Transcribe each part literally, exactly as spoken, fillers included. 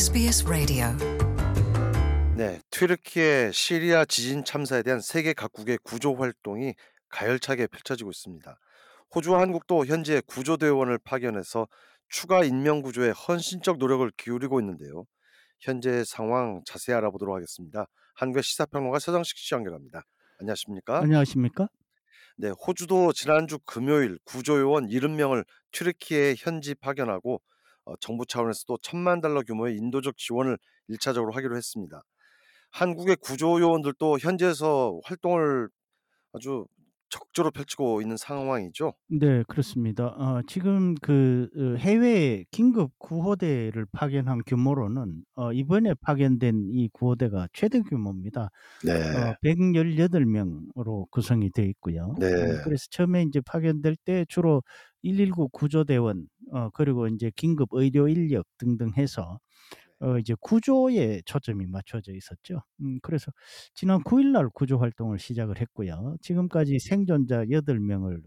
에스비에스 라디오. 네, 튀르키예 시리아 지진 참사에 대한 세계 각국의 구조 활동이 가열차게 펼쳐지고 있습니다. 호주와 한국도 현지에 구조대원을 파견해서 추가 인명구조에 헌신적 노력을 기울이고 있는데요. 현재 상황 자세히 알아보도록 하겠습니다. 한국의 시사평론가 서정식 씨 연결합니다. 안녕하십니까? 안녕하십니까? 네, 호주도 지난주 금요일 구조요원 칠십 명을 튀르키예 현지 파견하고 어, 정부 차원에서도 천만 달러 규모의 인도적 지원을 일차적으로 하기로 했습니다. 한국의 구조요원들도 현지에서 활동을 아주 적극적으로 펼치고 있는 상황이죠. 네, 그렇습니다. 어, 지금 그 해외 긴급 구호대를 파견한 규모로는 어, 이번에 파견된 이 구호대가 최대 규모입니다. 네. 어, 백십팔 명으로 구성이 되어 있고요. 네. 어, 그래서 처음에 이제 파견될 때 주로 일일구 구조대원 어, 그리고 이제 긴급 의료 인력 등등 해서 어, 이제 구조에 초점이 맞춰져 있었죠. 음, 그래서 지난 구일날 구조 활동을 시작을 했고요. 지금까지 생존자 여덟 명을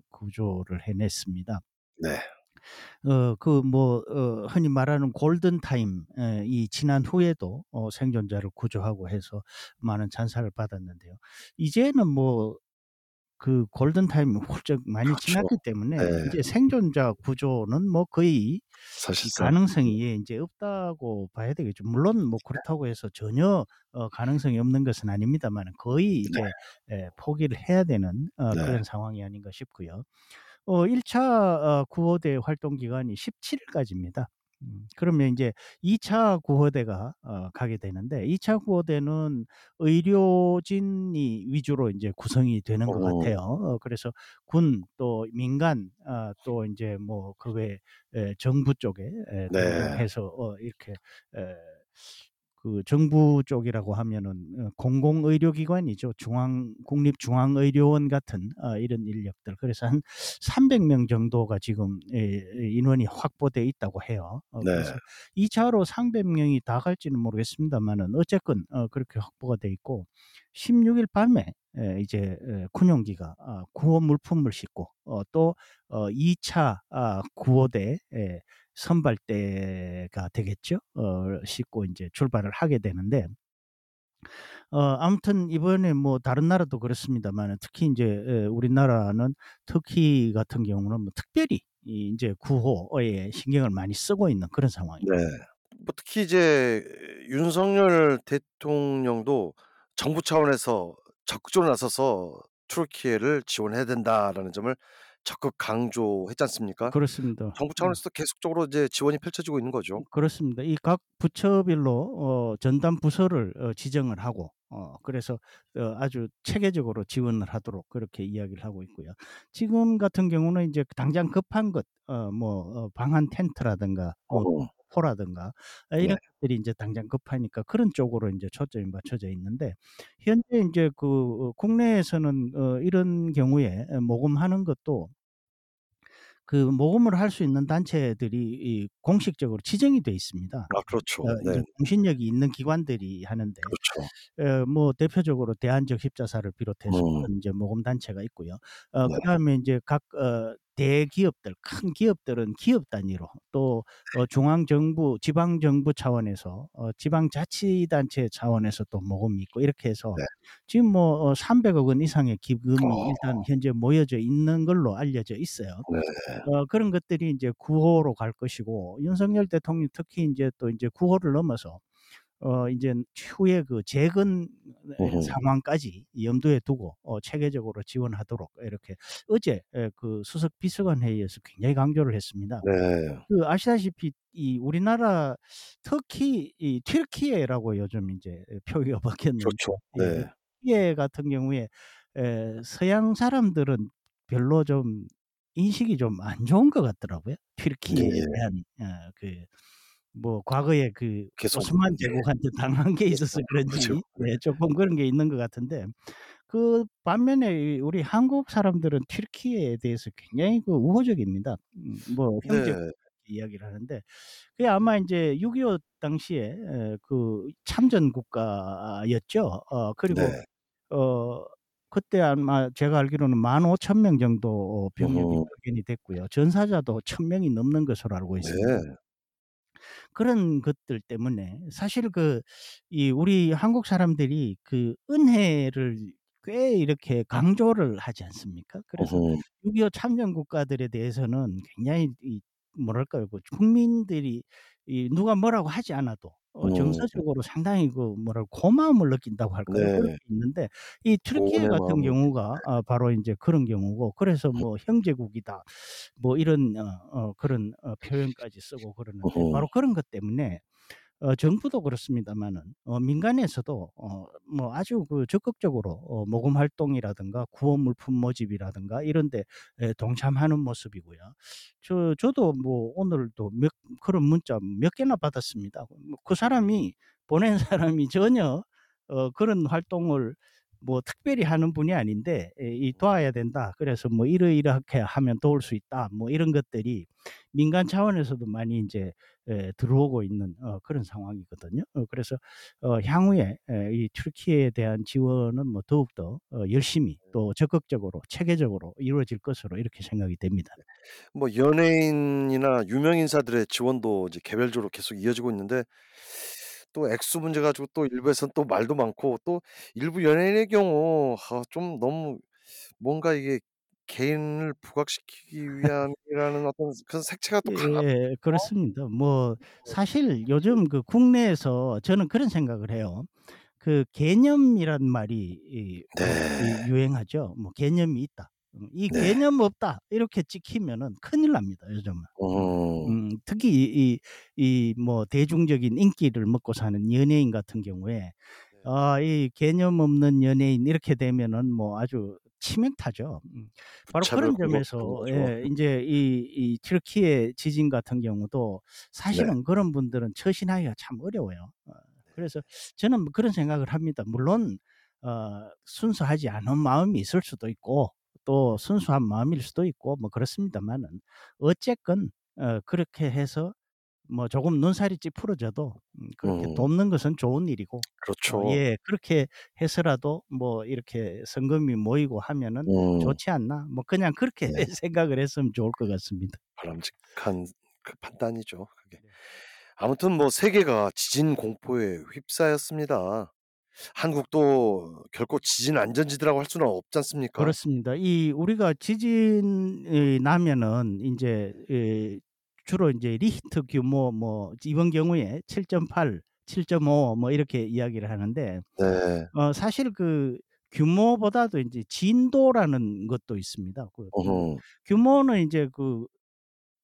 구조를 해냈습니다. 네. 어, 그 뭐 어, 흔히 말하는 골든타임 에, 이 지난 후에도 어, 생존자를 구조하고 해서 많은 찬사를 받았는데요. 이제는 뭐 그 골든타임이 훌쩍 많이 그렇죠. 지났기 때문에 네. 이제 생존자 구조는 뭐 거의 사실상. 가능성이 이제 없다고 봐야 되겠죠. 물론 뭐 그렇다고 해서 전혀 어, 가능성이 없는 것은 아닙니다만 거의 이제 네. 에, 포기를 해야 되는 어, 네. 그런 상황이 아닌가 싶고요. 어, 일 차 어, 구호대 활동 기간이 십칠일까지입니다. 그러면 이제 이 차 구호대가 어, 가게 되는데 이 차 구호대는 의료진이 위주로 이제 구성이 되는 것 어. 같아요. 어, 그래서 군 또 민간 어, 또 이제 뭐 그 외 정부 쪽에 에, 네. 해서 어, 이렇게 에, 그 정부 쪽이라고 하면은 공공 의료기관이죠. 중앙 국립중앙의료원 같은 어, 이런 인력들. 그래서 한 삼백 명 정도가 지금 예, 인원이 확보돼 있다고 해요. 어, 네. 그래서 이 차로 삼백 명이 다 갈지는 모르겠습니다만은 어쨌건 어, 그렇게 확보가 돼 있고 십육일 밤에 예, 이제 예, 군용기가 아, 구호 물품을 싣고 어, 또 어, 이 차 아, 구호대 예, 선발대가 되겠죠. 어, 싣고 이제 출발을 하게 되는데, 어, 아무튼 이번에 뭐 다른 나라도 그렇습니다만, 특히 이제 우리나라는 터키 같은 경우는 뭐 특별히 이제 구호에 신경을 많이 쓰고 있는 그런 상황입니다. 네. 뭐 특히 이제 윤석열 대통령도 정부 차원에서 적극적으로 나서서 튀르키예를 지원해야 된다라는 점을 적극 강조했지 않습니까? 그렇습니다. 정부 차원에서도 계속적으로 이제 지원이 펼쳐지고 있는 거죠. 그렇습니다. 이 각 부처별로 어, 전담 부서를 어, 지정을 하고 어, 그래서 어, 아주 체계적으로 지원을 하도록 그렇게 이야기를 하고 있고요. 지금 같은 경우는 이제 당장 급한 것, 어, 뭐 어, 방한 텐트라든가. 어. 호라든가 이런 네. 것들이 이제 당장 급하니까 그런 쪽으로 이제 초점이 맞춰져 있는데 현재 이제 그 국내에서는 어 이런 경우에 모금하는 것도 그 모금을 할 수 있는 단체들이 공식적으로 지정이 돼 있습니다. 아 그렇죠. 네. 공신력이 있는 기관들이 하는데, 그렇죠. 에, 뭐 대표적으로 대한적 십자사를 비롯해서 어. 이제 모금 단체가 있고요. 어, 네. 그다음에 이제 각 어, 대기업들, 큰 기업들은 기업 단위로 또 어, 중앙정부, 지방정부 차원에서 어, 지방자치단체 차원에서 또 모금이 있고 이렇게 해서 네. 지금 뭐 어, 삼백억 원 이상의 기금이 어. 일단 현재 모여져 있는 걸로 알려져 있어요. 네. 어, 그런 것들이 이제 구호로 갈 것이고 윤석열 대통령 특히 이제 또 이제 구호를 넘어서 어, 이제 추후에 그 재건 어허. 상황까지 염두에 두고 어, 체계적으로 지원하도록 이렇게 어제 그 수석 비서관 회의에서 굉장히 강조를 했습니다. 네. 그 아시다시피 이 우리나라 터키 이 튀르키예라고 요즘 이제 표기가 바뀌었는데 그렇죠. 네. 튀르키예 같은 경우에 에, 서양 사람들은 별로 좀 인식이 좀 안 좋은 것 같더라고요. 튀르키예에 대한 네. 어, 그 뭐 과거에 그 오스만 제국한테 당한 게 있어서 그런지 그렇죠. 네, 조금 그런 게 있는 것 같은데 그 반면에 우리 한국 사람들은 튀르키예에 대해서 굉장히 그 우호적입니다. 뭐 형제 네. 이야기를 하는데 그게 아마 이제 육이오 당시에 그 참전 국가였죠. 어 그리고 네. 어. 그때 아마 제가 알기로는 만 오천 명 정도 병력이 발견이 됐고요. 전사자도 천 명이 넘는 것으로 알고 있습니다. 네. 그런 것들 때문에 사실 그 이 우리 한국 사람들이 그 은혜를 꽤 이렇게 강조를 하지 않습니까? 그래서 어허. 육이오 참전 국가들에 대해서는 굉장히 이 뭐랄까요, 그 국민들이 이 누가 뭐라고 하지 않아도 어, 어, 정서적으로 상당히 그 뭐랄 고마움을 느낀다고 할까요? 그런 게 네. 있는데 이 튀르키예 오네, 같은 마음. 경우가 아, 바로 이제 그런 경우고, 그래서 뭐 형제국이다 뭐 이런 어, 어, 그런 어, 표현까지 쓰고 그러는데 어허. 바로 그런 것 때문에 어, 정부도 그렇습니다만은 어, 민간에서도 어, 뭐 아주 그 적극적으로 어, 모금 활동이라든가 구호 물품 모집이라든가 이런데 동참하는 모습이고요. 저 저도 뭐 오늘도 몇 그런 문자 몇 개나 받았습니다. 뭐그 사람이 보낸 사람이 전혀 어, 그런 활동을 뭐 특별히 하는 분이 아닌데 에, 이 도와야 된다. 그래서 뭐 이러이러하게 하면 도울 수 있다. 뭐 이런 것들이 민간 차원에서도 많이 이제 에, 들어오고 있는 어, 그런 상황이거든요. 어, 그래서 어, 향후에 에, 이 튀르키예에 대한 지원은 뭐 더욱더 어, 열심히 또 적극적으로 체계적으로 이루어질 것으로 이렇게 생각이 됩니다. 뭐 연예인이나 유명 인사들의 지원도 이제 개별적으로 계속 이어지고 있는데, 또 액수 문제 가지고 또 일부에서는 또 말도 많고, 또 일부 연예인의 경우 아, 좀 너무 뭔가 이게 개인을 부각시키기 위함이라는 어떤 그런 색채가 또 강하고. 예, 그렇습니다. 뭐 사실 요즘 그 국내에서 저는 그런 생각을 해요. 그 개념이란 말이 이, 어, 이 네, 유행하죠. 뭐 개념이 있다. 음, 이 네, 개념 없다 이렇게 찍히면은 큰일 납니다. 요즘은. 어, 음, 특히 이 뭐 대중적인 인기를 먹고 사는 연예인 같은 경우에 네, 아, 이 개념 없는 연예인 이렇게 되면은 뭐 아주 치명타죠. 음, 바로 그런 붙잡을 것 같은 점에서 거죠. 예, 이제 이, 이 튀르키예 지진 같은 경우도 네, 사실은 그런 분들은 처신하기가 참 어려워요. 어, 그래서 저는 뭐 그런 생각을 합니다. 물론 어, 순수하지 않은 마음이 있을 수도 있고 또 순수한 마음일 수도 있고 뭐 그렇습니다만은 어쨌건 어, 그렇게 해서 뭐 조금 눈살이 찌푸려져도 음, 그렇게 음, 돕는 것은 좋은 일이고 어, 그렇죠. 예 그렇게 해서라도 뭐 이렇게 성금이 모이고 하면은 음, 좋지 않나 뭐 그냥 그렇게 네, 생각을 했으면 좋을 것 같습니다. 바람직한 그 판단이죠. 그게 네. 아무튼 뭐 세계가 지진 공포에 휩싸였습니다. 한국도 결코 지진 안전지대라고 할 수는 없지 않습니까? 그렇습니다. 이 우리가 지진이 나면은 이제 예, 주로 이제 리히터 규모 뭐 이번 경우에 칠 점 팔, 칠 점 오 뭐 이렇게 이야기를 하는데 네. 어, 사실 그 규모보다도 이제 진도라는 것도 있습니다. 그 어허. 규모는 이제 그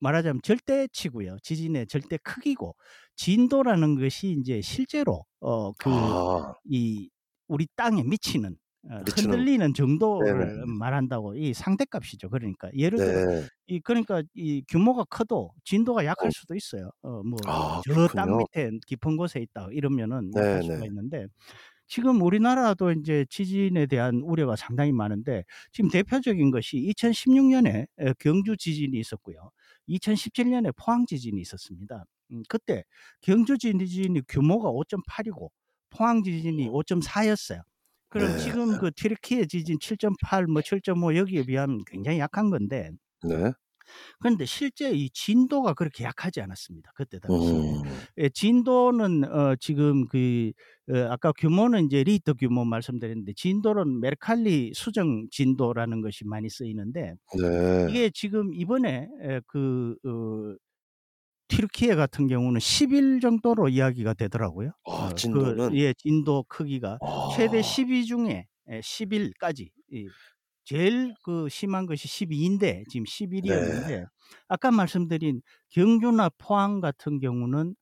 말하자면 절대치고요. 지진의 절대 크기고 진도라는 것이 이제 실제로 어 그 아, 이 우리 땅에 미치는 어, 미치는. 흔들리는 네네. 정도를 말한다고 이 상대값이죠. 그러니까 예를 들어 네. 이 그러니까 이 규모가 크도 진도가 어. 약할 수도 있어요. 어 뭐 아, 저 땅 그렇군요. 밑에 깊은 곳에 있다 이러면은 약할 수가 네네. 있는데 지금 우리나라도 이제 지진에 대한 우려가 상당히 많은데 지금 대표적인 것이 이천십육 년에 경주 지진이 있었고요. 이천십칠 년에 포항 지진이 있었습니다. 음, 그때 경주 지진이 규모가 오 점 팔이고 포항 지진이 오 점 사였어요. 그럼 네. 지금 그 튀르키예 지진 칠 점 팔, 뭐 칠 점 오 여기에 비하면 굉장히 약한 건데 네. 그런데 실제 이 진도가 그렇게 약하지 않았습니다. 그때 당시에. 음, 예, 진도는 어, 지금 그 어, 아까 규모는 이제 리히터 규모 말씀드렸는데 진도는 메르칼리 수정 진도라는 것이 많이 쓰이는데 네. 이게 지금 이번에 에, 그 어, 튀르키예 같은 경우는 십일 정도로 이야기가 되더라고요. 아, 어, 그 진도는 예, 진도 크기가 최대 아, 십이 중에 십일까지 제일 그 심한 것이 십이인데 지금 네. 십일이었는데 아까 말씀드린 경주나 포항 같은 경우는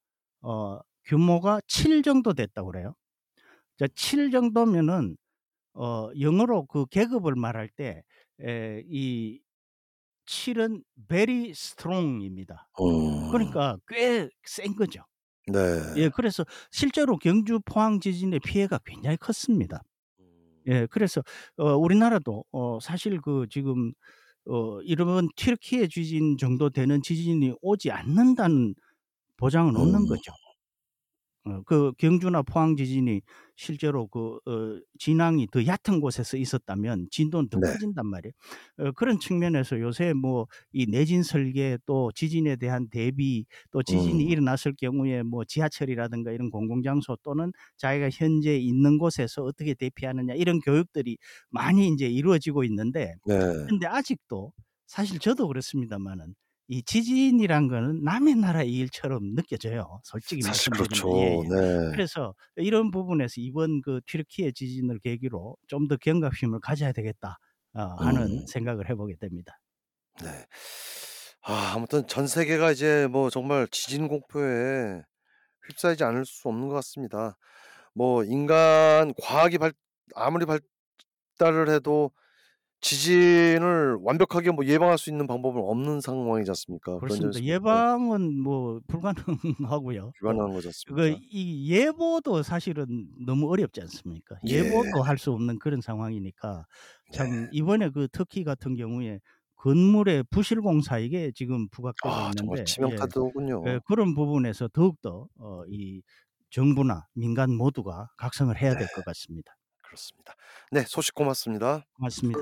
어, 규모가 칠 정도 됐다고 그래요. 자, 칠 정도면은 어, 영어로 그 계급을 말할 때 에, 이 칠은 very strong입니다. 어, 그러니까 꽤 센 거죠. 네. 예, 그래서 실제로 경주 포항 지진의 피해가 굉장히 컸습니다. 예, 그래서 어, 우리나라도 어, 사실 그 지금 어, 이런 튀르키예 지진 정도 되는 지진이 오지 않는다는 보장은 없는 음, 거죠. 그 경주나 포항 지진이 실제로 그 어, 진앙이 더 얕은 곳에서 있었다면 진도는 더 네. 커진단 말이에요. 어, 그런 측면에서 요새 뭐 이 내진 설계 또 지진에 대한 대비 또 지진이 음. 일어났을 경우에 뭐 지하철이라든가 이런 공공장소 또는 자기가 현재 있는 곳에서 어떻게 대피하느냐 이런 교육들이 많이 이제 이루어지고 있는데 네. 근데 아직도 사실 저도 그렇습니다만은 이 지진이란 거는 남의 나라 일처럼 느껴져요. 솔직히 사실 그렇죠. 예, 예. 네. 그래서 이런 부분에서 이번 그 튀르키예 지진을 계기로 좀 더 경각심을 가져야 되겠다 어, 하는 음. 생각을 해보게 됩니다. 네. 아, 아무튼 전 세계가 이제 뭐 정말 지진 공포에 휩싸이지 않을 수 없는 것 같습니다. 뭐 인간 과학이 발, 아무리 발달을 해도 지진을 완벽하게 뭐 예방할 수 있는 방법은 없는 상황이지 않습니까? 그렇습니다. 예방은 뭐 불가능하고요. 불가능한 거지 않습니까? 이 예보도 사실은 너무 어렵지 않습니까? 예. 예보도 할 수 없는 그런 상황이니까 참 네. 이번에 그 터키 같은 경우에 건물의 부실공사 이게 지금 부각되고 아, 있는데 정말 치명타더군요. 예, 그런 부분에서 더욱더 어, 이 정부나 민간 모두가 각성을 해야 될 것 같습니다. 그렇습니다. 네, 소식 고맙습니다. 고맙습니다.